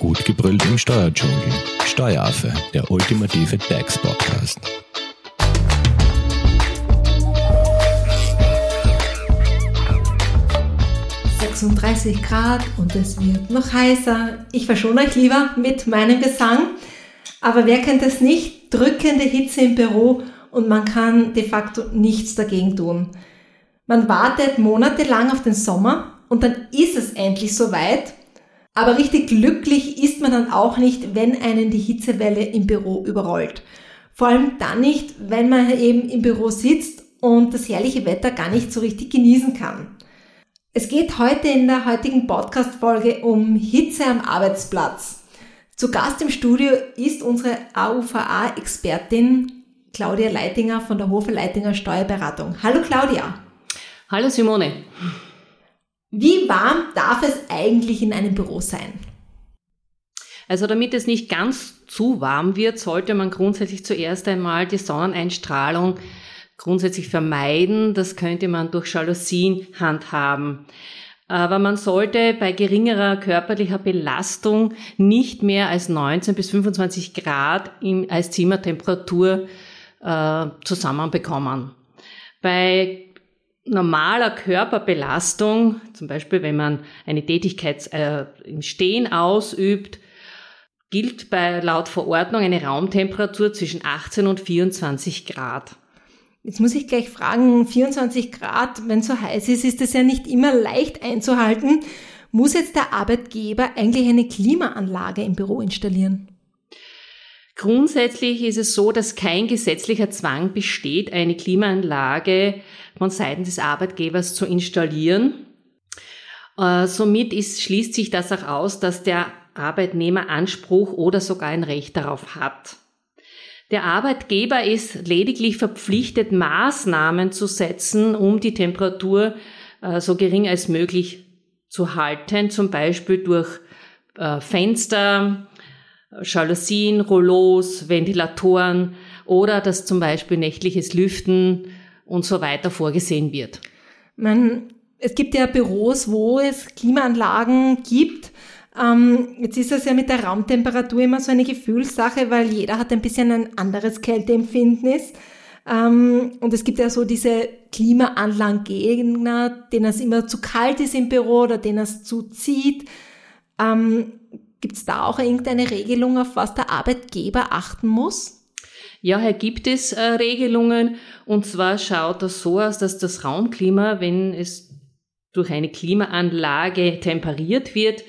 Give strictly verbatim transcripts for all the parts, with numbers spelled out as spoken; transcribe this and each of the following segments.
Gut gebrüllt im Steuerdschungel. Steueraffe, der ultimative Tax-Podcast. sechsunddreißig Grad und es wird noch heißer. Ich verschone euch lieber mit meinem Gesang. Aber wer kennt es nicht? Drückende Hitze im Büro und man kann de facto nichts dagegen tun. Man wartet monatelang auf den Sommer und dann ist es endlich soweit. Aber richtig glücklich ist man dann auch nicht, wenn einen die Hitzewelle im Büro überrollt. Vor allem dann nicht, wenn man eben im Büro sitzt und das herrliche Wetter gar nicht so richtig genießen kann. Es geht heute in der heutigen Podcast-Folge um Hitze am Arbeitsplatz. Zu Gast im Studio ist unsere A U V A-Expertin Claudia Leitinger von der Hofer Leitinger Steuerberatung. Hallo Claudia. Hallo Simone. Wie warm darf es eigentlich in einem Büro sein? Also damit es nicht ganz zu warm wird, sollte man grundsätzlich zuerst einmal die Sonneneinstrahlung grundsätzlich vermeiden. Das könnte man durch Jalousien handhaben. Aber man sollte bei geringerer körperlicher Belastung nicht mehr als neunzehn bis fünfundzwanzig Grad im, als Zimmertemperatur äh, zusammenbekommen. Bei normaler Körperbelastung, zum Beispiel wenn man eine Tätigkeit äh, im Stehen ausübt, gilt bei laut Verordnung eine Raumtemperatur zwischen achtzehn und vierundzwanzig Grad. Jetzt muss ich gleich fragen, vierundzwanzig Grad, wenn es so heiß ist, ist das ja nicht immer leicht einzuhalten. Muss jetzt der Arbeitgeber eigentlich eine Klimaanlage im Büro installieren? Grundsätzlich ist es so, dass kein gesetzlicher Zwang besteht, eine Klimaanlage von Seiten des Arbeitgebers zu installieren. Äh, somit ist, schließt sich das auch aus, dass der Arbeitnehmer Anspruch oder sogar ein Recht darauf hat. Der Arbeitgeber ist lediglich verpflichtet, Maßnahmen zu setzen, um die Temperatur äh, so gering als möglich zu halten, zum Beispiel durch äh, Fenster, Jalousien, Rollos, Ventilatoren oder dass zum Beispiel nächtliches Lüften und so weiter vorgesehen wird. Man, es gibt ja Büros, wo es Klimaanlagen gibt. Ähm, jetzt ist es ja mit der Raumtemperatur immer so eine Gefühlssache, weil jeder hat ein bisschen ein anderes Kälteempfindnis. Ähm, und es gibt ja so diese Klimaanlagengegner, denen es immer zu kalt ist im Büro oder denen es zu zieht. Ähm, Gibt es da auch irgendeine Regelung, auf was der Arbeitgeber achten muss? Ja, hier gibt es äh, Regelungen. Und zwar schaut das so aus, dass das Raumklima, wenn es durch eine Klimaanlage temperiert wird,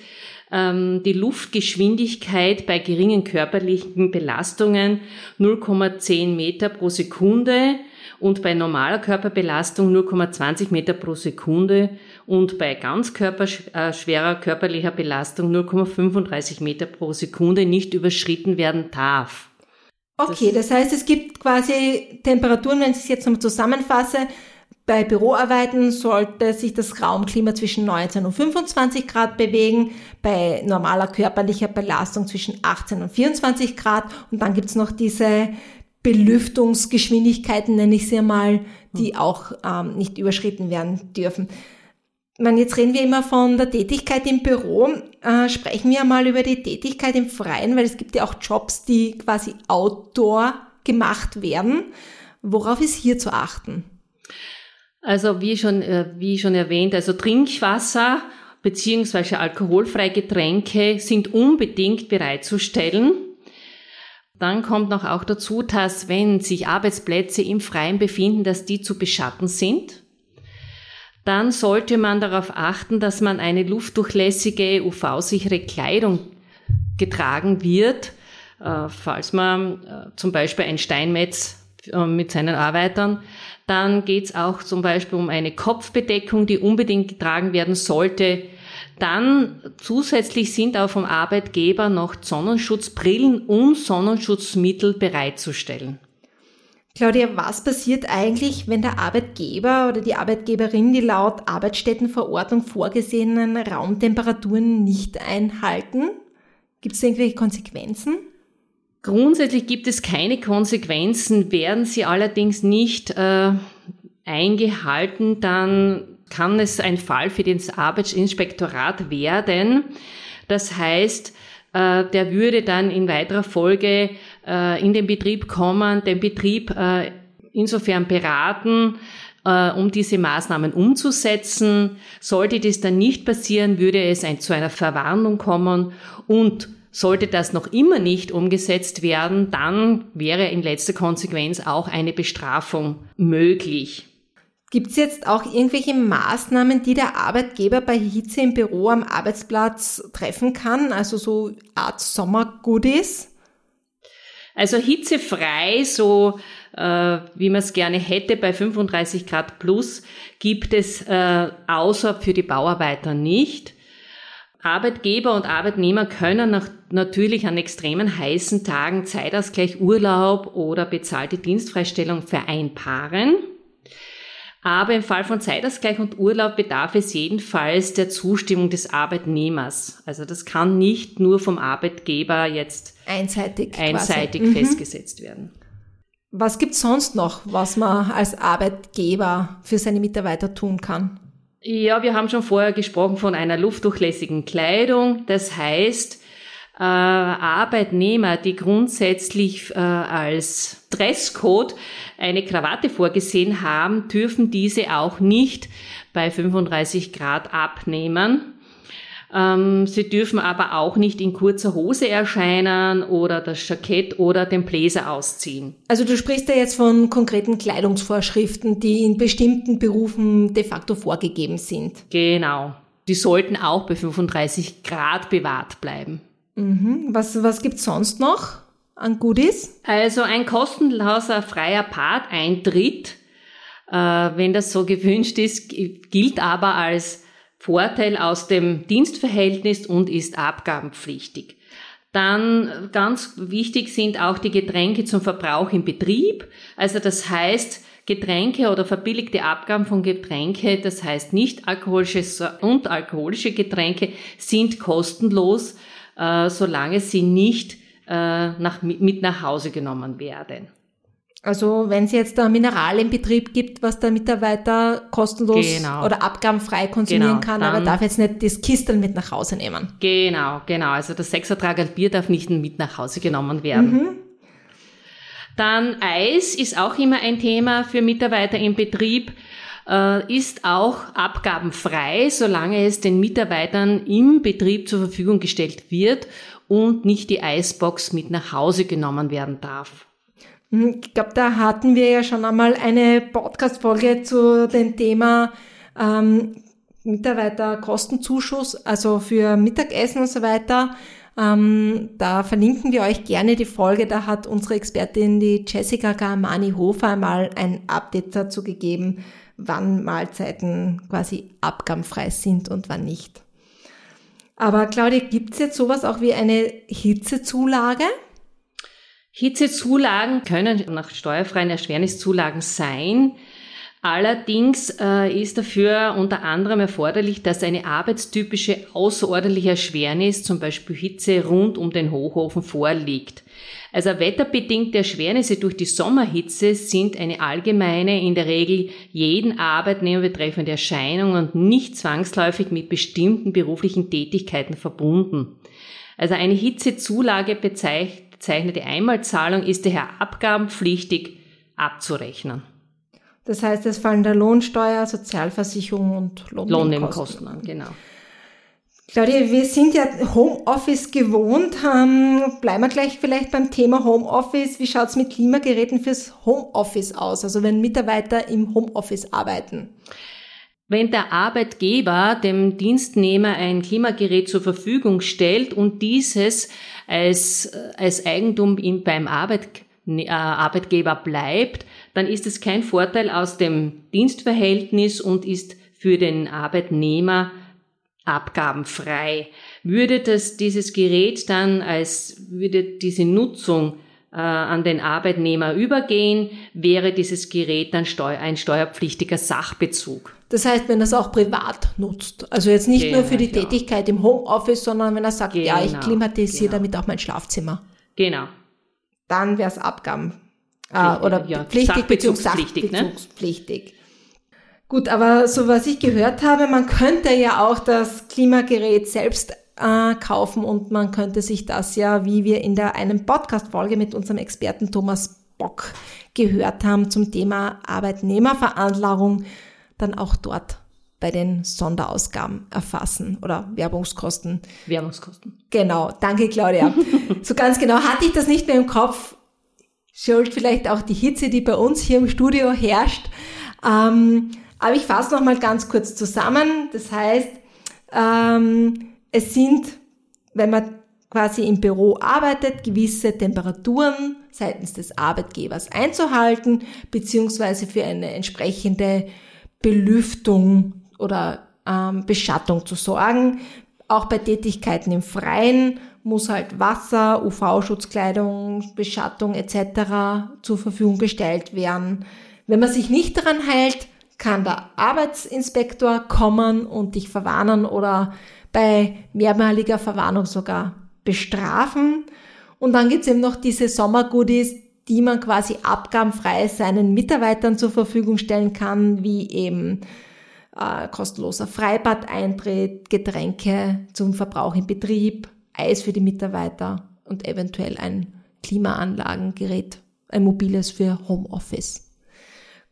ähm, die Luftgeschwindigkeit bei geringen körperlichen Belastungen null Komma zehn Meter pro Sekunde und bei normaler Körperbelastung null Komma zwanzig Meter pro Sekunde und bei ganz körper, äh, schwerer körperlicher Belastung null Komma fünfunddreißig Meter pro Sekunde nicht überschritten werden darf. Okay, das, das heißt, es gibt quasi Temperaturen, wenn ich es jetzt nochmal zusammenfasse, bei Büroarbeiten sollte sich das Raumklima zwischen neunzehn und fünfundzwanzig Grad bewegen, bei normaler körperlicher Belastung zwischen achtzehn und vierundzwanzig Grad und dann gibt es noch diese Belüftungsgeschwindigkeiten, nenne ich sie mal, die auch ähm, nicht überschritten werden dürfen. Ich meine, jetzt reden wir immer von der Tätigkeit im Büro. Äh, sprechen wir mal über die Tätigkeit im Freien, weil es gibt ja auch Jobs, die quasi outdoor gemacht werden. Worauf ist hier zu achten? Also wie schon, äh, wie schon erwähnt, also Trinkwasser bzw. alkoholfreie Getränke sind unbedingt bereitzustellen. Dann kommt noch auch dazu, dass wenn sich Arbeitsplätze im Freien befinden, dass die zu beschatten sind. Dann sollte man darauf achten, dass man eine luftdurchlässige, U V-sichere Kleidung getragen wird, falls man zum Beispiel ein Steinmetz mit seinen Arbeitern. Dann geht es auch zum Beispiel um eine Kopfbedeckung, die unbedingt getragen werden sollte. Dann zusätzlich sind auch vom Arbeitgeber noch Sonnenschutzbrillen und Sonnenschutzmittel bereitzustellen. Claudia, was passiert eigentlich, wenn der Arbeitgeber oder die Arbeitgeberin die laut Arbeitsstättenverordnung vorgesehenen Raumtemperaturen nicht einhalten? Gibt es irgendwelche Konsequenzen? Grundsätzlich gibt es keine Konsequenzen. Werden sie allerdings nicht äh, eingehalten, dann kann es ein Fall für das Arbeitsinspektorat werden. Das heißt, äh, der würde dann in weiterer Folge äh, in den Betrieb kommen, den Betrieb äh, insofern beraten, äh, um diese Maßnahmen umzusetzen. Sollte das dann nicht passieren, würde es ein, zu einer Verwarnung kommen, und sollte das noch immer nicht umgesetzt werden, dann wäre in letzter Konsequenz auch eine Bestrafung möglich. Gibt es jetzt auch irgendwelche Maßnahmen, die der Arbeitgeber bei Hitze im Büro am Arbeitsplatz treffen kann? Also so Art Sommergoodies? Also hitzefrei, so äh, wie man es gerne hätte, bei fünfunddreißig Grad plus, gibt es äh, außer für die Bauarbeiter nicht. Arbeitgeber und Arbeitnehmer können nach, natürlich an extremen heißen Tagen Zeitausgleich, Urlaub oder bezahlte Dienstfreistellung vereinbaren. Aber im Fall von Zeitausgleich und Urlaub bedarf es jedenfalls der Zustimmung des Arbeitnehmers. Also das kann nicht nur vom Arbeitgeber jetzt einseitig, einseitig festgesetzt mhm. werden. Was gibt's sonst noch, was man als Arbeitgeber für seine Mitarbeiter tun kann? Ja, wir haben schon vorher gesprochen von einer luftdurchlässigen Kleidung. Das heißt, äh, Arbeitnehmer, die grundsätzlich äh, als Dresscode eine Krawatte vorgesehen haben, dürfen diese auch nicht bei fünfunddreißig Grad abnehmen. Ähm, sie dürfen aber auch nicht in kurzer Hose erscheinen oder das Jackett oder den Bläser ausziehen. Also du sprichst ja jetzt von konkreten Kleidungsvorschriften, die in bestimmten Berufen de facto vorgegeben sind. Genau. Die sollten auch bei fünfunddreißig Grad bewahrt bleiben. Mhm. Was, was gibt's sonst noch an Goodies? Also ein kostenloser freier Bad-Eintritt, äh, wenn das so gewünscht ist, gilt aber als Vorteil aus dem Dienstverhältnis und ist abgabenpflichtig. Dann ganz wichtig sind auch die Getränke zum Verbrauch im Betrieb. Also das heißt, Getränke oder verbilligte Abgaben von Getränke, das heißt nicht alkoholische und alkoholische Getränke sind kostenlos, äh, solange sie nicht äh, nach, mit nach Hause genommen werden. Also wenn es jetzt ein Mineral im Betrieb gibt, was der Mitarbeiter kostenlos genau. oder abgabenfrei konsumieren genau, kann, aber darf jetzt nicht das Kistel mit nach Hause nehmen. Genau, genau. Also das Sechsertragerl Bier darf nicht mit nach Hause genommen werden. Mhm. Dann Eis ist auch immer ein Thema für Mitarbeiter im Betrieb, äh, ist auch abgabenfrei, solange es den Mitarbeitern im Betrieb zur Verfügung gestellt wird und nicht die Eisbox mit nach Hause genommen werden darf. Ich glaube, da hatten wir ja schon einmal eine Podcast-Folge zu dem Thema ähm, Mitarbeiterkostenzuschuss, also für Mittagessen und so weiter. Ähm, da verlinken wir euch gerne die Folge. Da hat unsere Expertin, die Jessica Garmani-Hofer, einmal ein Update dazu gegeben, wann Mahlzeiten quasi abgabenfrei sind und wann nicht. Aber Claudia, gibt's jetzt sowas auch wie eine Hitzezulage? Hitzezulagen können nach steuerfreien Erschwerniszulagen sein. Allerdings äh, ist dafür unter anderem erforderlich, dass eine arbeitstypische außerordentliche Erschwernis, zum Beispiel Hitze, rund um den Hochofen vorliegt. Also wetterbedingte Erschwernisse durch die Sommerhitze sind eine allgemeine, in der Regel jeden Arbeitnehmer betreffende Erscheinung und nicht zwangsläufig mit bestimmten beruflichen Tätigkeiten verbunden. Also eine Hitzezulage bezeichnet Bezeichnete Einmalzahlung ist daher abgabenpflichtig abzurechnen. Das heißt, es fallen da Lohnsteuer, Sozialversicherung und Lohnnebenkosten an. Genau. Claudia, wir sind ja Homeoffice gewohnt. Bleiben wir gleich vielleicht beim Thema Homeoffice. Wie schaut es mit Klimageräten fürs Homeoffice aus? Also wenn Mitarbeiter im Homeoffice arbeiten? Wenn der Arbeitgeber dem Dienstnehmer ein Klimagerät zur Verfügung stellt und dieses als, als Eigentum ihm beim Arbeit, äh, Arbeitgeber bleibt, dann ist es kein Vorteil aus dem Dienstverhältnis und ist für den Arbeitnehmer abgabenfrei. Würde das, dieses Gerät dann als, würde diese Nutzung an den Arbeitnehmer übergehen, wäre dieses Gerät dann steu- ein steuerpflichtiger Sachbezug. Das heißt, wenn er es auch privat nutzt, also jetzt nicht genau, nur für die genau. Tätigkeit im Homeoffice, sondern wenn er sagt, genau, ja, ich klimatisiere genau. damit auch mein Schlafzimmer. Genau. Dann wäre es Abgaben äh, oder ja, pflichtig, Sachbezugspflichtig. Sachbezugspflichtig. Ne? Gut, aber so was ich gehört habe, man könnte ja auch das Klimagerät selbst äh, kaufen und man könnte sich das ja, wie wir in der einen Podcast-Folge mit unserem Experten Thomas Bock gehört haben zum Thema Arbeitnehmerveranlagung, dann auch dort bei den Sonderausgaben erfassen oder Werbungskosten. Werbungskosten. Genau, danke Claudia. So ganz genau hatte ich das nicht mehr im Kopf. Schuld vielleicht auch die Hitze, die bei uns hier im Studio herrscht. Ähm, aber ich fasse nochmal ganz kurz zusammen. Das heißt, ähm, es sind, wenn man quasi im Büro arbeitet, gewisse Temperaturen seitens des Arbeitgebers einzuhalten, beziehungsweise für eine entsprechende Belüftung oder ähm, Beschattung zu sorgen. Auch bei Tätigkeiten im Freien muss halt Wasser, U V-Schutzkleidung, Beschattung et cetera zur Verfügung gestellt werden. Wenn man sich nicht daran hält, kann der Arbeitsinspektor kommen und dich verwarnen oder bei mehrmaliger Verwarnung sogar bestrafen. Und dann gibt's eben noch diese Sommergoodies, die man quasi abgabenfrei seinen Mitarbeitern zur Verfügung stellen kann, wie eben äh, kostenloser Freibad-Eintritt, Getränke zum Verbrauch im Betrieb, Eis für die Mitarbeiter und eventuell ein Klimaanlagengerät, ein mobiles für Homeoffice.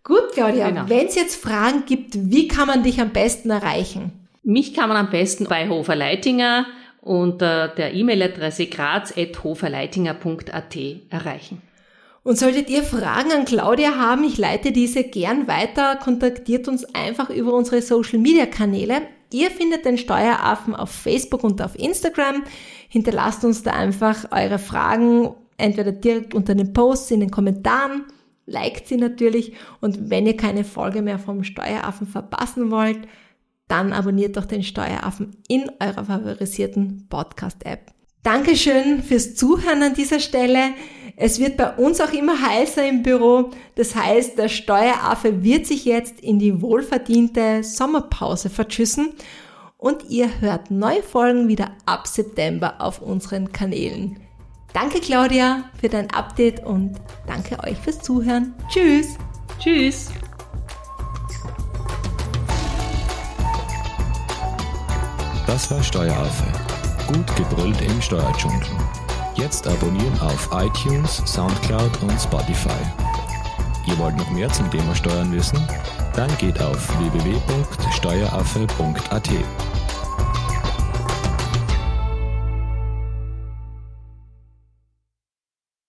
Gut, Claudia, genau. Wenn es jetzt Fragen gibt, wie kann man dich am besten erreichen? Mich kann man am besten bei Hofer Leitinger unter der E-Mail-Adresse graz at hoferleitinger punkt at erreichen. Und solltet ihr Fragen an Claudia haben, ich leite diese gern weiter, kontaktiert uns einfach über unsere Social-Media-Kanäle. Ihr findet den Steueraffen auf Facebook und auf Instagram. Hinterlasst uns da einfach eure Fragen, entweder direkt unter den Posts, in den Kommentaren, liked sie natürlich. Und wenn ihr keine Folge mehr vom Steueraffen verpassen wollt, dann abonniert doch den Steueraffen in eurer favorisierten Podcast-App. Dankeschön fürs Zuhören an dieser Stelle. Es wird bei uns auch immer heißer im Büro. Das heißt, der Steueraffe wird sich jetzt in die wohlverdiente Sommerpause verschüssen. Und ihr hört neue Folgen wieder ab September auf unseren Kanälen. Danke Claudia für dein Update und danke euch fürs Zuhören. Tschüss! Tschüss! Das war Steueraffe. Gut gebrüllt im Steuerdschungel. Jetzt abonnieren auf iTunes, Soundcloud und Spotify. Ihr wollt noch mehr zum Thema Steuern wissen? Dann geht auf w w w punkt steueraffe punkt at.